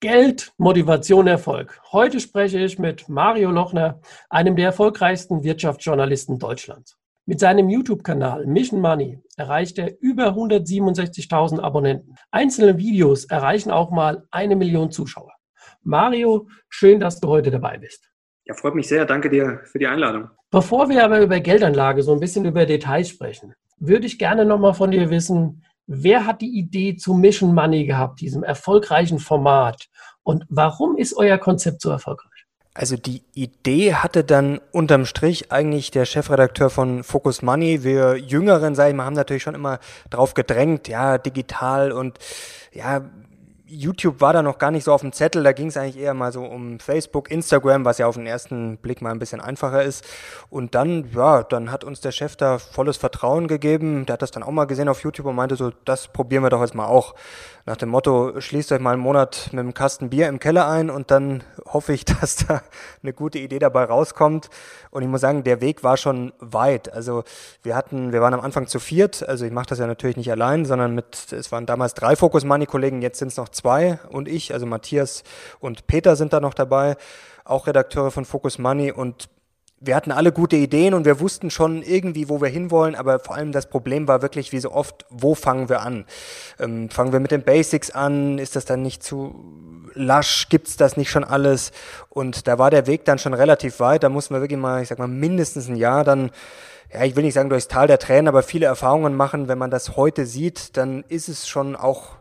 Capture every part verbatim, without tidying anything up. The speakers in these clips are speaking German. Geld, Motivation, Erfolg. Heute spreche ich mit Mario Lochner, einem der erfolgreichsten Wirtschaftsjournalisten Deutschlands. Mit seinem YouTube-Kanal Mission Money erreicht er über hundertsiebenundsechzigtausend Abonnenten. Einzelne Videos erreichen auch mal eine Million Zuschauer. Mario, schön, dass du heute dabei bist. Ja, freut mich sehr. Danke dir für die Einladung. Bevor wir aber über Geldanlage so ein bisschen über Details sprechen, würde ich gerne nochmal von dir wissen, wer hat die Idee zu Mission Money gehabt, diesem erfolgreichen Format? Und warum ist euer Konzept so erfolgreich? Also die Idee hatte dann unterm Strich eigentlich der Chefredakteur von Focus Money. Wir Jüngeren, sag ich mal, haben natürlich schon immer drauf gedrängt, ja, digital und ja, YouTube war da noch gar nicht so auf dem Zettel. Da ging es eigentlich eher mal so um Facebook, Instagram, was ja auf den ersten Blick mal ein bisschen einfacher ist. Und dann, ja, dann hat uns der Chef da volles Vertrauen gegeben. Der hat das dann auch mal gesehen auf YouTube und meinte so, das probieren wir doch jetzt mal auch. Nach dem Motto, schließt euch mal einen Monat mit einem Kasten Bier im Keller ein und dann hoffe ich, dass da eine gute Idee dabei rauskommt. Und ich muss sagen, der Weg war schon weit. Also wir hatten, wir waren am Anfang zu viert. Also ich mache das ja natürlich nicht allein, sondern mit, es waren damals drei Focus Money Kollegen, jetzt sind es noch zwei und ich, also Matthias und Peter sind da noch dabei, auch Redakteure von Focus Money und wir hatten alle gute Ideen und wir wussten schon irgendwie, wo wir hinwollen, aber vor allem das Problem war wirklich, wie so oft, wo fangen wir an? Ähm, fangen wir mit den Basics an? Ist das dann nicht zu lasch? Gibt's das nicht schon alles? Und da war der Weg dann schon relativ weit, da mussten wir wirklich mal, ich sag mal, mindestens ein Jahr dann, ja, ich will nicht sagen durchs Tal der Tränen, aber viele Erfahrungen machen. Wenn man das heute sieht, dann ist es schon auch,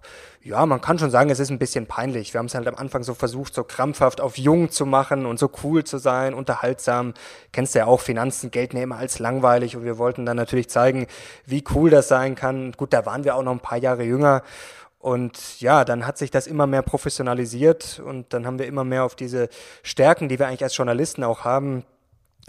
ja, man kann schon sagen, es ist ein bisschen peinlich. Wir haben es halt am Anfang so versucht, so krampfhaft auf jung zu machen und so cool zu sein, unterhaltsam. Kennst du ja auch, Finanzen gelten ja immer als langweilig und wir wollten dann natürlich zeigen, wie cool das sein kann. Gut, da waren wir auch noch ein paar Jahre jünger und ja, dann hat sich das immer mehr professionalisiert und dann haben wir immer mehr auf diese Stärken, die wir eigentlich als Journalisten auch haben,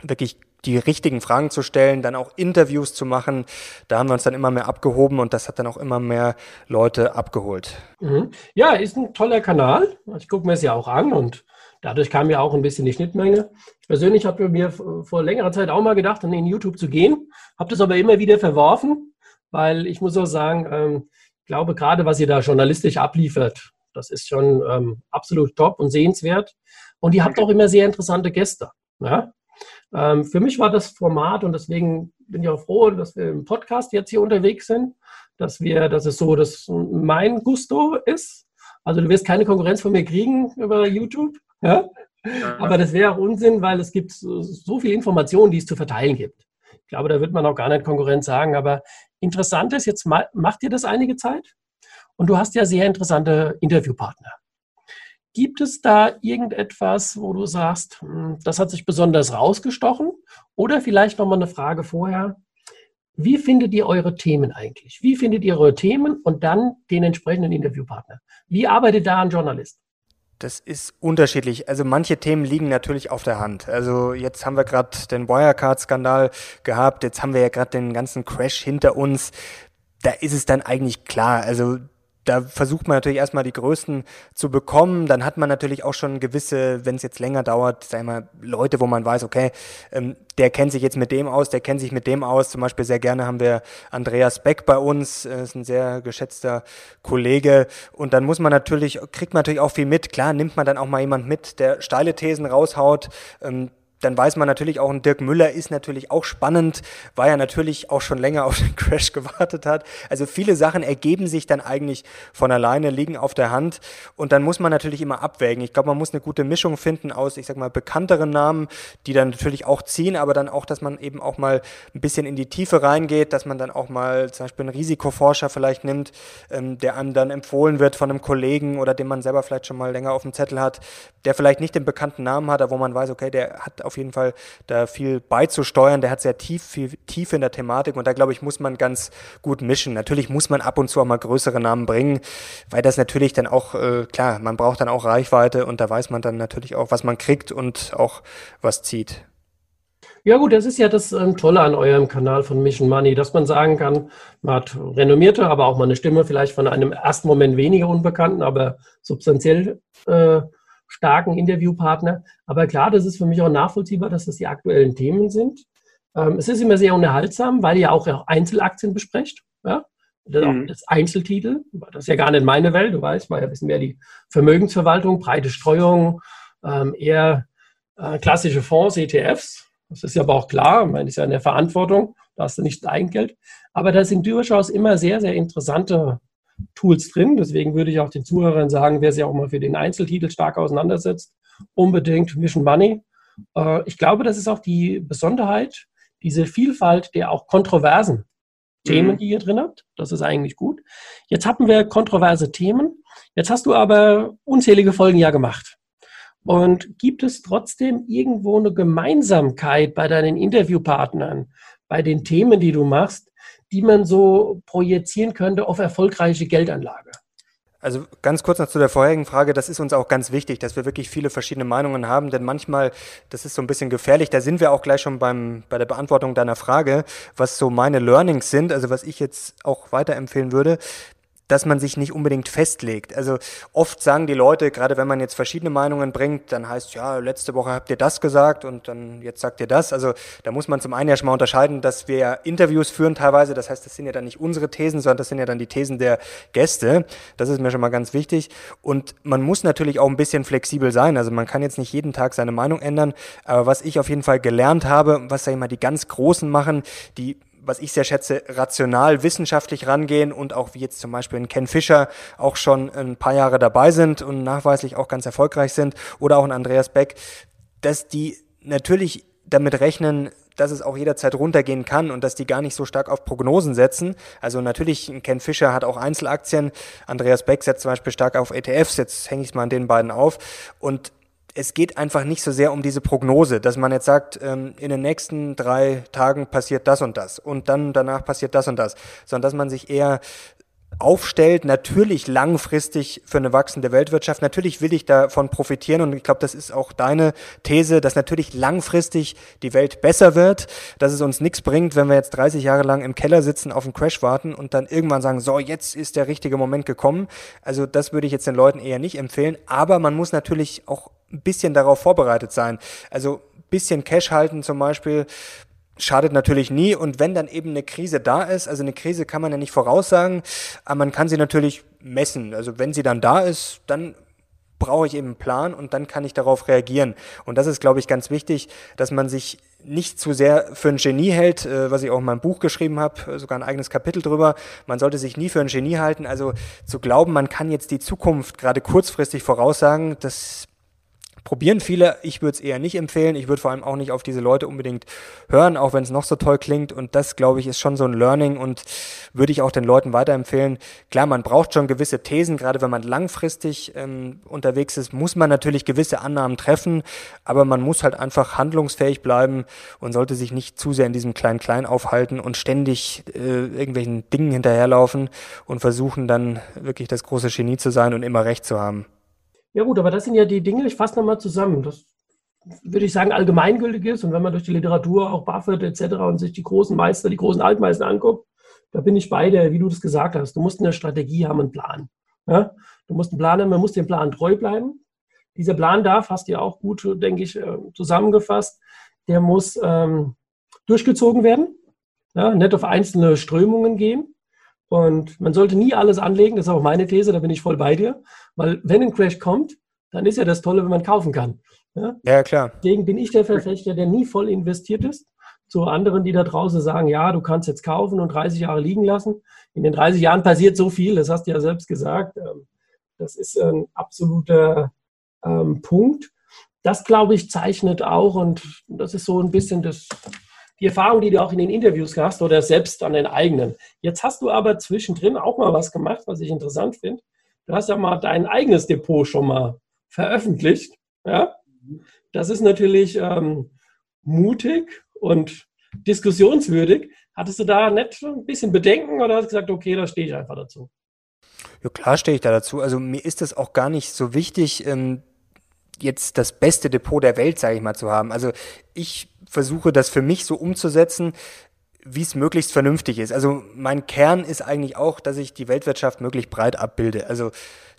wirklich die richtigen Fragen zu stellen, dann auch Interviews zu machen. Da haben wir uns dann immer mehr abgehoben und das hat dann auch immer mehr Leute abgeholt. Mhm. Ja, ist ein toller Kanal. Ich gucke mir es ja auch an und dadurch kam ja auch ein bisschen die Schnittmenge. Ich persönlich habe mir vor längerer Zeit auch mal gedacht, in YouTube zu gehen, habe das aber immer wieder verworfen, weil ich muss auch sagen, ich glaube gerade, was ihr da journalistisch abliefert, das ist schon absolut top und sehenswert. Und ihr habt auch immer sehr interessante Gäste. Ja? Ähm, für mich war das Format und deswegen bin ich auch froh, dass wir im Podcast jetzt hier unterwegs sind, dass wir, dass es so, dass mein Gusto ist. Also du wirst keine Konkurrenz von mir kriegen über YouTube, ja? Ja. Aber das wäre auch Unsinn, weil es gibt so, so viele Informationen, die es zu verteilen gibt. Ich glaube, da wird man auch gar nicht Konkurrenz sagen, aber interessant ist, jetzt ma- macht ihr das einige Zeit und du hast ja sehr interessante Interviewpartner. Gibt es da irgendetwas, wo du sagst, das hat sich besonders rausgestochen? Oder vielleicht nochmal eine Frage vorher. Wie findet ihr eure Themen eigentlich? Wie findet ihr eure Themen und dann den entsprechenden Interviewpartner? Wie arbeitet da ein Journalist? Das ist unterschiedlich. Also manche Themen liegen natürlich auf der Hand. Also jetzt haben wir gerade den Wirecard-Skandal gehabt. Jetzt haben wir ja gerade den ganzen Crash hinter uns. Da ist es dann eigentlich klar. Also da versucht man natürlich erstmal die Größen zu bekommen, dann hat man natürlich auch schon gewisse, wenn es jetzt länger dauert, sag ich mal, Leute, wo man weiß, okay, ähm, der kennt sich jetzt mit dem aus, der kennt sich mit dem aus, zum Beispiel sehr gerne haben wir Andreas Beck bei uns, äh, ist ein sehr geschätzter Kollege und dann muss man natürlich, kriegt man natürlich auch viel mit, klar, nimmt man dann auch mal jemand mit, der steile Thesen raushaut, ähm, dann weiß man natürlich auch, ein Dirk Müller ist natürlich auch spannend, weil er natürlich auch schon länger auf den Crash gewartet hat. Also viele Sachen ergeben sich dann eigentlich von alleine, liegen auf der Hand und dann muss man natürlich immer abwägen. Ich glaube, man muss eine gute Mischung finden aus, ich sag mal, bekannteren Namen, die dann natürlich auch ziehen, aber dann auch, dass man eben auch mal ein bisschen in die Tiefe reingeht, dass man dann auch mal zum Beispiel einen Risikoforscher vielleicht nimmt, ähm, der einem dann empfohlen wird von einem Kollegen oder den man selber vielleicht schon mal länger auf dem Zettel hat, der vielleicht nicht den bekannten Namen hat, aber wo man weiß, okay, der hat auf jeden Fall da viel beizusteuern. Der hat sehr tief, viel Tiefe in der Thematik und da, glaube ich, muss man ganz gut mischen. Natürlich muss man ab und zu auch mal größere Namen bringen, weil das natürlich dann auch, äh, klar, man braucht dann auch Reichweite und da weiß man dann natürlich auch, was man kriegt und auch was zieht. Ja gut, das ist ja das ähm, Tolle an eurem Kanal von Mission Money, dass man sagen kann, man hat renommierte, aber auch mal eine Stimme vielleicht von einem ersten Moment weniger unbekannten, aber substanziell äh, starken Interviewpartner. Aber klar, das ist für mich auch nachvollziehbar, dass das die aktuellen Themen sind. Ähm, es ist immer sehr unterhaltsam, weil ihr auch Einzelaktien besprecht, ja? Das, mhm. auch das Einzeltitel, das ist ja gar nicht meine Welt, du weißt, war ja ein bisschen mehr die Vermögensverwaltung, breite Streuung, ähm, eher äh, klassische Fonds, E T Fs. Das ist ja aber auch klar, man ist ja in der Verantwortung, da hast du nicht Eigengeld. Aber da sind durchaus immer sehr, sehr interessante Tools drin. Deswegen würde ich auch den Zuhörern sagen, wer sich auch mal für den Einzeltitel stark auseinandersetzt, unbedingt Mission Money. Ich glaube, das ist auch die Besonderheit, diese Vielfalt der auch kontroversen Themen, die ihr drin habt. Das ist eigentlich gut. Jetzt hatten wir kontroverse Themen. Jetzt hast du aber unzählige Folgen ja gemacht. Und gibt es trotzdem irgendwo eine Gemeinsamkeit bei deinen Interviewpartnern, bei den Themen, die du machst, die man so projizieren könnte auf erfolgreiche Geldanlage? Also ganz kurz noch zu der vorherigen Frage, das ist uns auch ganz wichtig, dass wir wirklich viele verschiedene Meinungen haben, denn manchmal, das ist so ein bisschen gefährlich, da sind wir auch gleich schon beim bei der Beantwortung deiner Frage, was so meine Learnings sind, also was ich jetzt auch weiterempfehlen würde, dass man sich nicht unbedingt festlegt. Also oft sagen die Leute, gerade wenn man jetzt verschiedene Meinungen bringt, dann heißt, ja, letzte Woche habt ihr das gesagt und dann jetzt sagt ihr das. Also da muss man zum einen ja schon mal unterscheiden, dass wir ja Interviews führen teilweise. Das heißt, das sind ja dann nicht unsere Thesen, sondern das sind ja dann die Thesen der Gäste. Das ist mir schon mal ganz wichtig. Und man muss natürlich auch ein bisschen flexibel sein. Also man kann jetzt nicht jeden Tag seine Meinung ändern. Aber was ich auf jeden Fall gelernt habe, was sag ich mal die ganz Großen machen, die was ich sehr schätze, rational, wissenschaftlich rangehen und auch wie jetzt zum Beispiel ein Ken Fischer auch schon ein paar Jahre dabei sind und nachweislich auch ganz erfolgreich sind oder auch ein Andreas Beck, dass die natürlich damit rechnen, dass es auch jederzeit runtergehen kann und dass die gar nicht so stark auf Prognosen setzen. Also natürlich, Ken Fischer hat auch Einzelaktien, Andreas Beck setzt zum Beispiel stark auf E T Fs, jetzt hänge ich es mal an den beiden auf und es geht einfach nicht so sehr um diese Prognose, dass man jetzt sagt, in den nächsten drei Tagen passiert das und das und dann danach passiert das und das, sondern dass man sich eher aufstellt, natürlich langfristig für eine wachsende Weltwirtschaft. Natürlich will ich davon profitieren und ich glaube, das ist auch deine These, dass natürlich langfristig die Welt besser wird, dass es uns nichts bringt, wenn wir jetzt dreißig Jahre lang im Keller sitzen, auf einen Crash warten und dann irgendwann sagen, so, jetzt ist der richtige Moment gekommen. Also das würde ich jetzt den Leuten eher nicht empfehlen, aber man muss natürlich auch ein bisschen darauf vorbereitet sein. Also ein bisschen Cash halten zum Beispiel, schadet natürlich nie und wenn dann eben eine Krise da ist, also eine Krise kann man ja nicht voraussagen, aber man kann sie natürlich messen. Also wenn sie dann da ist, dann brauche ich eben einen Plan und dann kann ich darauf reagieren. Und das ist, glaube ich, ganz wichtig, dass man sich nicht zu sehr für ein Genie hält, was ich auch in meinem Buch geschrieben habe, sogar ein eigenes Kapitel drüber. Man sollte sich nie für ein Genie halten. Also zu glauben, man kann jetzt die Zukunft gerade kurzfristig voraussagen, das probieren viele, ich würde es eher nicht empfehlen, ich würde vor allem auch nicht auf diese Leute unbedingt hören, auch wenn es noch so toll klingt und das, glaube ich, ist schon so ein Learning und würde ich auch den Leuten weiterempfehlen. Klar, man braucht schon gewisse Thesen, gerade wenn man langfristig ähm, unterwegs ist, muss man natürlich gewisse Annahmen treffen, aber man muss halt einfach handlungsfähig bleiben und sollte sich nicht zu sehr in diesem Klein-Klein aufhalten und ständig äh, irgendwelchen Dingen hinterherlaufen und versuchen dann wirklich das große Genie zu sein und immer recht zu haben. Ja gut, aber das sind ja die Dinge, ich fasse nochmal zusammen, das würde ich sagen allgemeingültig ist und wenn man durch die Literatur, auch Buffett et cetera und sich die großen Meister, die großen Altmeister anguckt, da bin ich bei dir, wie du das gesagt hast, du musst eine Strategie haben, einen Plan. Ja? Du musst einen Plan haben, man muss dem Plan treu bleiben. Dieser Plan darf, hast du ja auch gut, denke ich, zusammengefasst, der muss ähm, durchgezogen werden, ja? Nicht auf einzelne Strömungen gehen. Und man sollte nie alles anlegen, das ist auch meine These, da bin ich voll bei dir, weil wenn ein Crash kommt, dann ist ja das Tolle, wenn man kaufen kann. Ja, ja klar. Deswegen bin ich der Verfechter, der nie voll investiert ist. Zu anderen, die da draußen sagen, ja, du kannst jetzt kaufen und dreißig Jahre liegen lassen. In den dreißig Jahren passiert so viel, das hast du ja selbst gesagt. Das ist ein absoluter Punkt. Das, glaube ich, zeichnet auch und das ist so ein bisschen das... Die Erfahrung, die du auch in den Interviews hast oder selbst an den eigenen. Jetzt hast du aber zwischendrin auch mal was gemacht, was ich interessant finde. Du hast ja mal dein eigenes Depot schon mal veröffentlicht. Ja? Das ist natürlich ähm, mutig und diskussionswürdig. Hattest du da nicht ein bisschen Bedenken oder hast du gesagt, okay, da stehe ich einfach dazu? Ja, klar stehe ich da dazu. Also mir ist das auch gar nicht so wichtig, ähm, jetzt das beste Depot der Welt, sage ich mal, zu haben. Also ich versuche das für mich so umzusetzen, wie es möglichst vernünftig ist. Also mein Kern ist eigentlich auch, dass ich die Weltwirtschaft möglichst breit abbilde. Also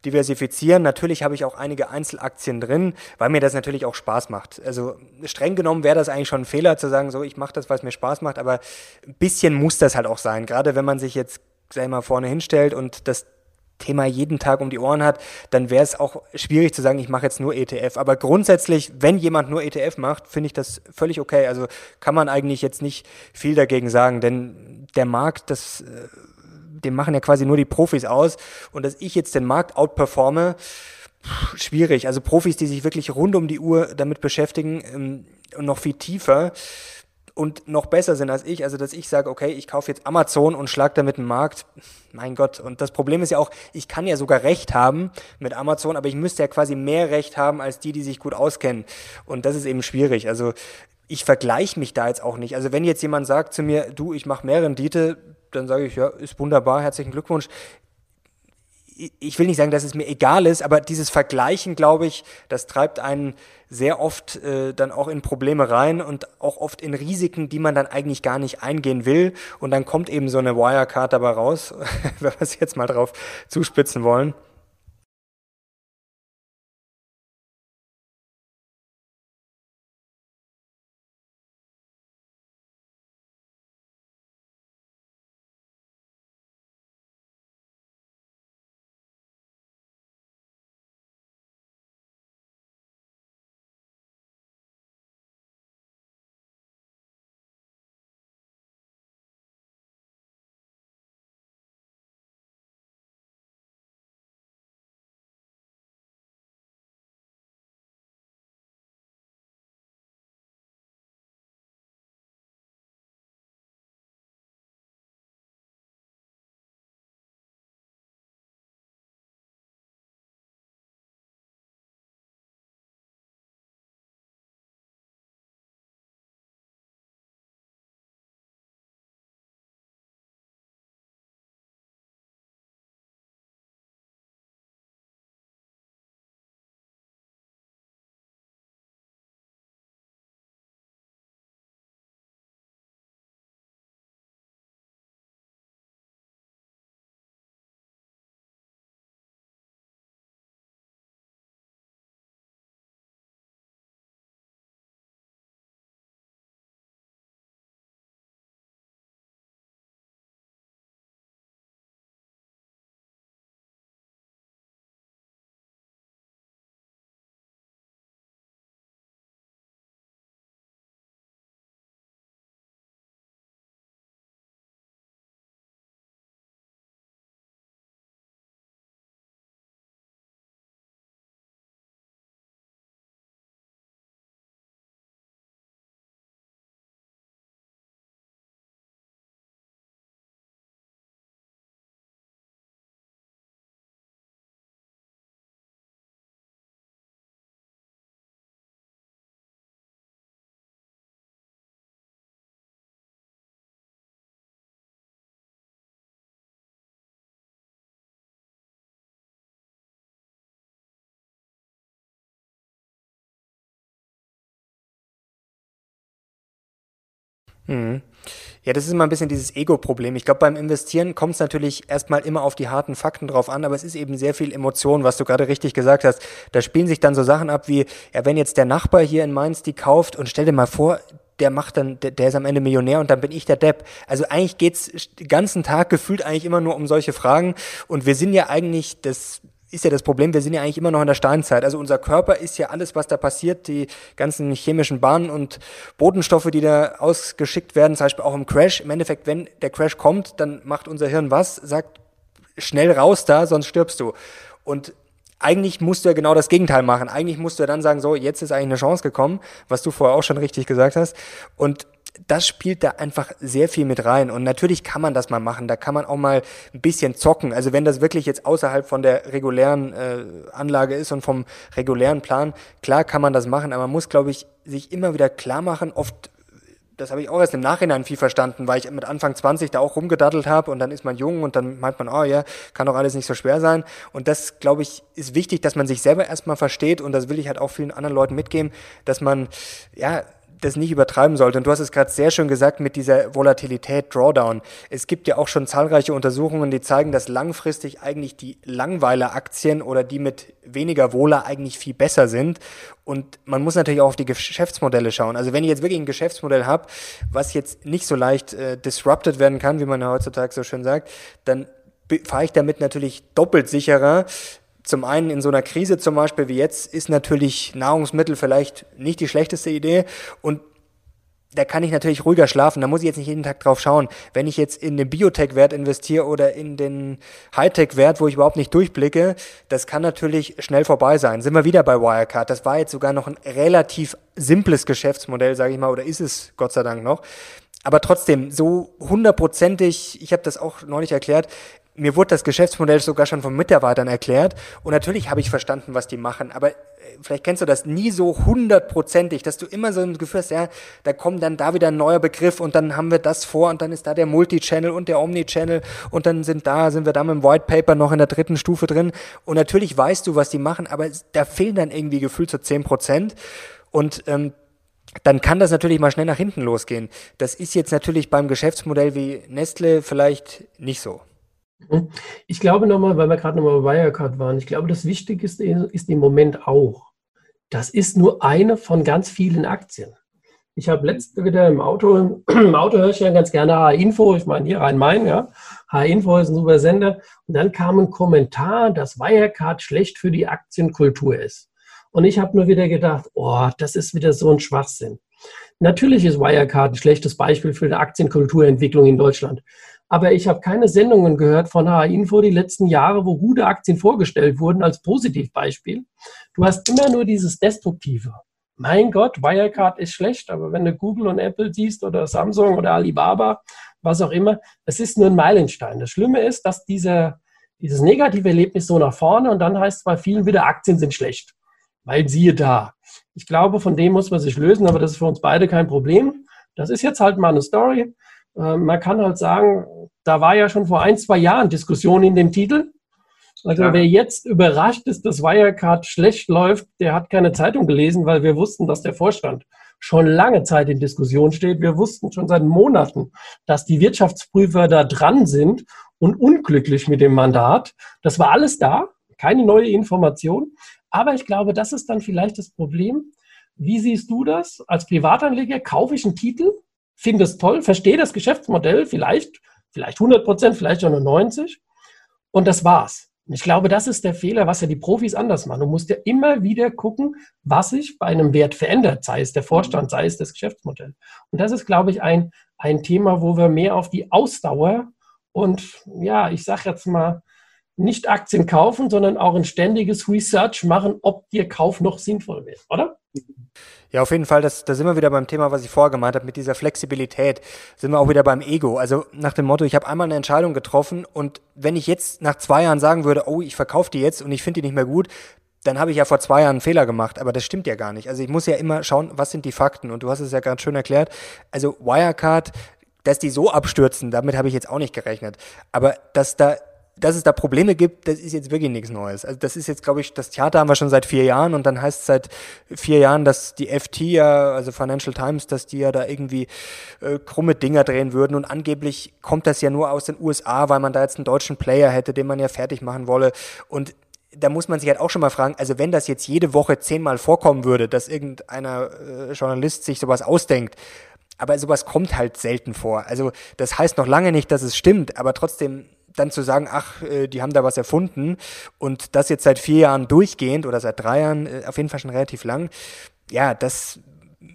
diversifizieren, natürlich habe ich auch einige Einzelaktien drin, weil mir das natürlich auch Spaß macht. Also streng genommen wäre das eigentlich schon ein Fehler, zu sagen, so ich mache das, weil es mir Spaß macht, aber ein bisschen muss das halt auch sein. Gerade wenn man sich jetzt, sag ich mal, vorne hinstellt und das Thema jeden Tag um die Ohren hat, dann wäre es auch schwierig zu sagen, ich mache jetzt nur E T F. Aber grundsätzlich, wenn jemand nur E T F macht, finde ich das völlig okay. Also kann man eigentlich jetzt nicht viel dagegen sagen, denn der Markt, das, den machen ja quasi nur die Profis aus. Und dass ich jetzt den Markt outperforme, schwierig. Also Profis, die sich wirklich rund um die Uhr damit beschäftigen und noch viel tiefer und noch besser sind als ich, also dass ich sage, okay, ich kaufe jetzt Amazon und schlage damit einen Markt, mein Gott. Und das Problem ist ja auch, ich kann ja sogar Recht haben mit Amazon, aber ich müsste ja quasi mehr Recht haben als die, die sich gut auskennen. Und das ist eben schwierig. Also ich vergleiche mich da jetzt auch nicht. Also wenn jetzt jemand sagt zu mir, du, ich mache mehr Rendite, dann sage ich, ja, ist wunderbar, herzlichen Glückwunsch. Ich will nicht sagen, dass es mir egal ist, aber dieses Vergleichen, glaube ich, das treibt einen sehr oft äh, dann auch in Probleme rein und auch oft in Risiken, die man dann eigentlich gar nicht eingehen will. Und dann kommt eben so eine Wirecard dabei raus, wenn wir es jetzt mal drauf zuspitzen wollen. Ja, das ist immer ein bisschen dieses Ego-Problem. Ich glaube, beim Investieren kommt es natürlich erstmal immer auf die harten Fakten drauf an, aber es ist eben sehr viel Emotion, was du gerade richtig gesagt hast. Da spielen sich dann so Sachen ab wie, ja, wenn jetzt der Nachbar hier in Mainz die kauft und stell dir mal vor, der macht dann, der, der ist am Ende Millionär und dann bin ich der Depp. Also eigentlich geht's den ganzen Tag gefühlt eigentlich immer nur um solche Fragen und wir sind ja eigentlich das... ist ja das Problem, wir sind ja eigentlich immer noch in der Steinzeit. Also unser Körper ist ja alles, was da passiert, die ganzen chemischen Bahnen und Botenstoffe, die da ausgeschickt werden, zum Beispiel auch im Crash. Im Endeffekt, wenn der Crash kommt, dann macht unser Hirn was, sagt, schnell raus da, sonst stirbst du. Und eigentlich musst du ja genau das Gegenteil machen. Eigentlich musst du ja dann sagen, so, jetzt ist eigentlich eine Chance gekommen, was du vorher auch schon richtig gesagt hast. Und das spielt da einfach sehr viel mit rein. Und natürlich kann man das mal machen. Da kann man auch mal ein bisschen zocken. Also wenn das wirklich jetzt außerhalb von der regulären äh, Anlage ist und vom regulären Plan, klar kann man das machen. Aber man muss, glaube ich, sich immer wieder klar machen, oft, das habe ich auch erst im Nachhinein viel verstanden, weil ich mit Anfang zwanzig da auch rumgedaddelt habe und dann ist man jung und dann meint man, oh ja, kann doch alles nicht so schwer sein. Und das, glaube ich, ist wichtig, dass man sich selber erstmal versteht, und das will ich halt auch vielen anderen Leuten mitgeben, dass man, ja, das nicht übertreiben sollte. Und du hast es gerade sehr schön gesagt mit dieser Volatilität, Drawdown. Es gibt ja auch schon zahlreiche Untersuchungen, die zeigen, dass langfristig eigentlich die Langweiler-Aktien oder die mit weniger Vola eigentlich viel besser sind. Und man muss natürlich auch auf die Geschäftsmodelle schauen. Also wenn ich jetzt wirklich ein Geschäftsmodell habe, was jetzt nicht so leicht äh, disrupted werden kann, wie man ja heutzutage so schön sagt, dann fahre ich damit natürlich doppelt sicherer. Zum einen in so einer Krise zum Beispiel wie jetzt ist natürlich Nahrungsmittel vielleicht nicht die schlechteste Idee, und da kann ich natürlich ruhiger schlafen, da muss ich jetzt nicht jeden Tag drauf schauen. Wenn ich jetzt in den Biotech-Wert investiere oder in den Hightech-Wert, wo ich überhaupt nicht durchblicke, das kann natürlich schnell vorbei sein. Sind wir wieder bei Wirecard, das war jetzt sogar noch ein relativ simples Geschäftsmodell, sage ich mal, oder ist es Gott sei Dank noch. Aber trotzdem, so hundertprozentig, ich habe das auch neulich erklärt, mir wurde das Geschäftsmodell sogar schon von Mitarbeitern erklärt, und natürlich habe ich verstanden, was die machen, aber vielleicht kennst du das, nie so hundertprozentig, dass du immer so ein Gefühl hast, ja, da kommt dann da wieder ein neuer Begriff und dann haben wir das vor und dann ist da der Multichannel und der Omnichannel und dann sind da, sind wir da mit dem White Paper noch in der dritten Stufe drin, und natürlich weißt du, was die machen, aber da fehlen dann irgendwie gefühlt so zehn Prozent, und ähm, dann kann das natürlich mal schnell nach hinten losgehen. Das ist jetzt natürlich beim Geschäftsmodell wie Nestle vielleicht nicht so. Ich glaube nochmal, weil wir gerade nochmal bei Wirecard waren, ich glaube, das Wichtigste ist im Moment auch, das ist nur eine von ganz vielen Aktien. Ich habe letzte wieder im Auto, im Auto höre ich ja ganz gerne H-Info, ich meine hier Rhein-Main, ja, H-Info ist ein super Sender, und dann kam ein Kommentar, dass Wirecard schlecht für die Aktienkultur ist. Und ich habe nur wieder gedacht, oh, das ist wieder so ein Schwachsinn. Natürlich ist Wirecard ein schlechtes Beispiel für die Aktienkulturentwicklung in Deutschland. Aber ich habe keine Sendungen gehört von H I Info die letzten Jahre, wo gute Aktien vorgestellt wurden als Positivbeispiel. Du hast immer nur dieses Destruktive. Mein Gott, Wirecard ist schlecht, aber wenn du Google und Apple siehst oder Samsung oder Alibaba, was auch immer, es ist nur ein Meilenstein. Das Schlimme ist, dass dieser, dieses negative Erlebnis so nach vorne, und dann heißt es bei vielen wieder, Aktien sind schlecht, weil siehe da. Ich glaube, von dem muss man sich lösen, aber das ist für uns beide kein Problem. Das ist jetzt halt mal eine Story. Man kann halt sagen, da war ja schon vor ein, zwei Jahren Diskussion in dem Titel. Also ja. Wer jetzt überrascht ist, dass Wirecard schlecht läuft, der hat keine Zeitung gelesen, weil wir wussten, dass der Vorstand schon lange Zeit in Diskussion steht. Wir wussten schon seit Monaten, dass die Wirtschaftsprüfer da dran sind und unglücklich mit dem Mandat. Das war alles da, keine neue Information. Aber ich glaube, das ist dann vielleicht das Problem. Wie siehst du das? Als Privatanleger kaufe ich einen Titel? Finde es toll, verstehe das Geschäftsmodell, vielleicht, vielleicht hundert Prozent, vielleicht auch nur neunzig. Und das war's. Ich glaube, das ist der Fehler, was ja die Profis anders machen. Du musst ja immer wieder gucken, was sich bei einem Wert verändert, sei es der Vorstand, sei es das Geschäftsmodell. Und das ist, glaube ich, ein, ein Thema, wo wir mehr auf die Ausdauer und, ja, ich sage jetzt mal, nicht Aktien kaufen, sondern auch ein ständiges Research machen, ob Ihr Kauf noch sinnvoll wird, oder? Ja, auf jeden Fall. Das, da sind wir wieder beim Thema, was ich vorher gemeint habe, mit dieser Flexibilität. Sind wir auch wieder beim Ego. Also nach dem Motto, ich habe einmal eine Entscheidung getroffen, und wenn ich jetzt nach zwei Jahren sagen würde, oh, ich verkaufe die jetzt und ich finde die nicht mehr gut, dann habe ich ja vor zwei Jahren einen Fehler gemacht, aber das stimmt ja gar nicht. Also ich muss ja immer schauen, was sind die Fakten, und du hast es ja gerade schön erklärt. Also Wirecard, dass die so abstürzen, damit habe ich jetzt auch nicht gerechnet. Aber dass da Dass es da Probleme gibt, das ist jetzt wirklich nichts Neues. Also das ist jetzt, glaube ich, das Theater haben wir schon seit vier Jahren, und dann heißt es seit vier Jahren, dass die F T ja, also Financial Times, dass die ja da irgendwie äh, krumme Dinger drehen würden, und angeblich kommt das ja nur aus den U S A, weil man da jetzt einen deutschen Player hätte, den man ja fertig machen wolle, und da muss man sich halt auch schon mal fragen, also wenn das jetzt jede Woche zehnmal vorkommen würde, dass irgendeiner äh, Journalist sich sowas ausdenkt, aber sowas kommt halt selten vor. Also das heißt noch lange nicht, dass es stimmt, aber trotzdem dann zu sagen, ach, die haben da was erfunden, und das jetzt seit vier Jahren durchgehend oder seit drei Jahren, auf jeden Fall schon relativ lang, ja, das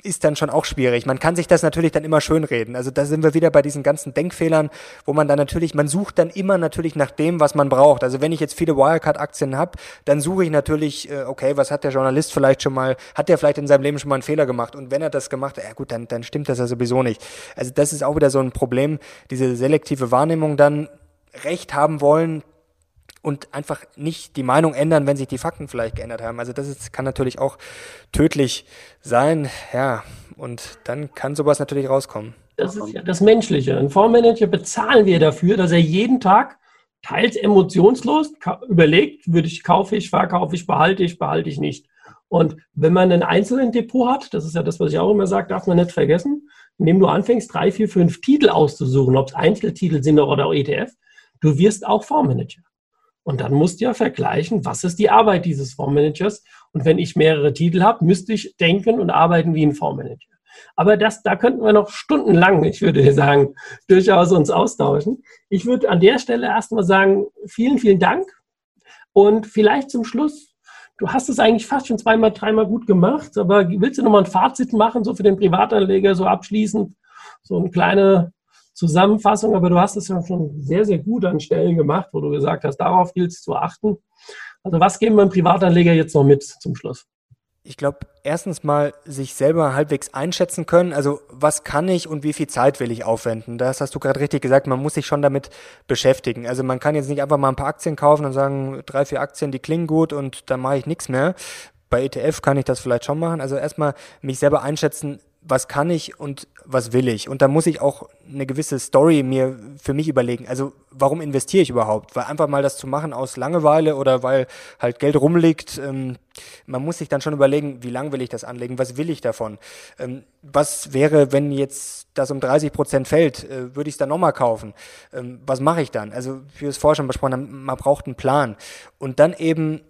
ist dann schon auch schwierig. Man kann sich das natürlich dann immer schönreden. Also da sind wir wieder bei diesen ganzen Denkfehlern, wo man dann natürlich, man sucht dann immer natürlich nach dem, was man braucht. Also wenn ich jetzt viele Wirecard-Aktien habe, dann suche ich natürlich, okay, was hat der Journalist vielleicht schon mal, hat der vielleicht in seinem Leben schon mal einen Fehler gemacht? Und wenn er das gemacht hat, ja gut, dann, dann stimmt das ja sowieso nicht. Also das ist auch wieder so ein Problem, diese selektive Wahrnehmung, dann Recht haben wollen und einfach nicht die Meinung ändern, wenn sich die Fakten vielleicht geändert haben. Also das ist, kann natürlich auch tödlich sein, ja, und dann kann sowas natürlich rauskommen. Das ist ja das Menschliche. Ein Fondsmanager bezahlen wir dafür, dass er jeden Tag teils emotionslos überlegt, würde ich, kaufe ich, verkaufe ich, behalte ich, behalte ich nicht. Und wenn man einen einzelnen Depot hat, das ist ja das, was ich auch immer sage, darf man nicht vergessen, indem du anfängst, drei, vier, fünf Titel auszusuchen, ob es Einzeltitel sind oder E T F, du wirst auch Fondsmanager. Und dann musst du ja vergleichen, was ist die Arbeit dieses Fondsmanagers. Und wenn ich mehrere Titel habe, müsste ich denken und arbeiten wie ein Fondsmanager. Aber das, da könnten wir noch stundenlang, ich würde sagen, durchaus uns austauschen. Ich würde an der Stelle erstmal sagen, vielen, vielen Dank. Und vielleicht zum Schluss, du hast es eigentlich fast schon zweimal, dreimal gut gemacht, aber willst du nochmal ein Fazit machen, so für den Privatanleger, so abschließend, so eine kleine Zusammenfassung, aber du hast es ja schon sehr, sehr gut an Stellen gemacht, wo du gesagt hast, darauf gilt es zu achten. Also was geben wir dem Privatanleger jetzt noch mit zum Schluss? Ich glaube, erstens mal sich selber halbwegs einschätzen können, also was kann ich und wie viel Zeit will ich aufwenden? Das hast du gerade richtig gesagt, man muss sich schon damit beschäftigen. Also man kann jetzt nicht einfach mal ein paar Aktien kaufen und sagen, drei, vier Aktien, die klingen gut und dann mache ich nichts mehr. Bei E T F kann ich das vielleicht schon machen. Also erstmal mich selber einschätzen, was kann ich und was will ich? Und da muss ich auch eine gewisse Story mir für mich überlegen. Also warum investiere ich überhaupt? Weil einfach mal das zu machen aus Langeweile oder weil halt Geld rumliegt. Ähm, man muss sich dann schon überlegen, wie lang will ich das anlegen? Was will ich davon? Ähm, was wäre, wenn jetzt das um dreißig Prozent fällt? Äh, würde ich es dann nochmal kaufen? Ähm, was mache ich dann? Also wie wir es vorher schon besprochen haben, man braucht einen Plan. Und dann eben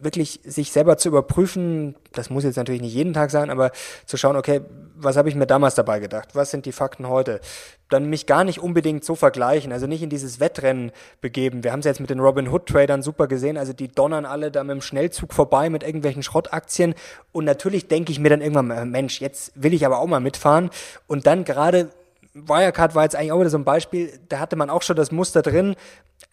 wirklich sich selber zu überprüfen, das muss jetzt natürlich nicht jeden Tag sein, aber zu schauen, okay, was habe ich mir damals dabei gedacht? Was sind die Fakten heute? Dann mich gar nicht unbedingt so vergleichen, also nicht in dieses Wettrennen begeben. Wir haben es jetzt mit den Robin-Hood-Tradern super gesehen, also die donnern alle da mit dem Schnellzug vorbei mit irgendwelchen Schrottaktien und natürlich denke ich mir dann irgendwann mal, Mensch, jetzt will ich aber auch mal mitfahren und dann gerade Wirecard war jetzt eigentlich auch wieder so ein Beispiel, da hatte man auch schon das Muster drin,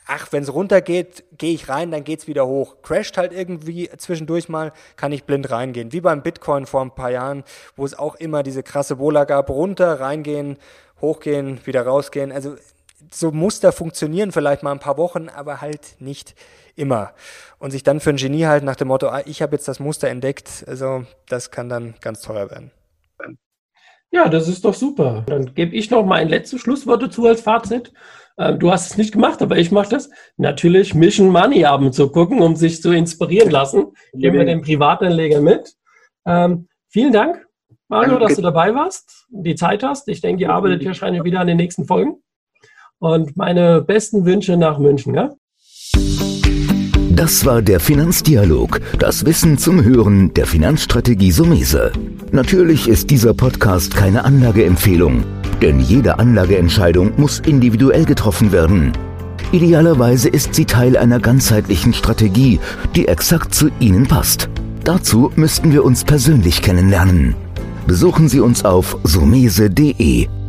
ach, wenn es runtergeht, gehe ich rein, dann geht's wieder hoch. Crasht halt irgendwie zwischendurch mal, kann ich blind reingehen. Wie beim Bitcoin vor ein paar Jahren, wo es auch immer diese krasse Bola gab, runter, reingehen, hochgehen, wieder rausgehen. Also so Muster funktionieren vielleicht mal ein paar Wochen, aber halt nicht immer. Und sich dann für ein Genie halten nach dem Motto, ah, ich habe jetzt das Muster entdeckt, also das kann dann ganz teuer werden. Ja, das ist doch super. Dann gebe ich noch mein letztes Schlusswort dazu als Fazit. Ähm, du hast es nicht gemacht, aber ich mache das. Natürlich Mission Money Abend zu gucken, um sich zu inspirieren lassen. Geben wir den Privatanleger mit. Ähm, vielen Dank, Mario, Danke. Dass du dabei warst, die Zeit hast. Ich denke, ihr arbeitet ja wahrscheinlich wieder an den nächsten Folgen. Und meine besten Wünsche nach München. Ja? Das war der Finanzdialog, das Wissen zum Hören der Finanzstrategie Sumese. Natürlich ist dieser Podcast keine Anlageempfehlung, denn jede Anlageentscheidung muss individuell getroffen werden. Idealerweise ist sie Teil einer ganzheitlichen Strategie, die exakt zu Ihnen passt. Dazu müssten wir uns persönlich kennenlernen. Besuchen Sie uns auf sumese punkt de.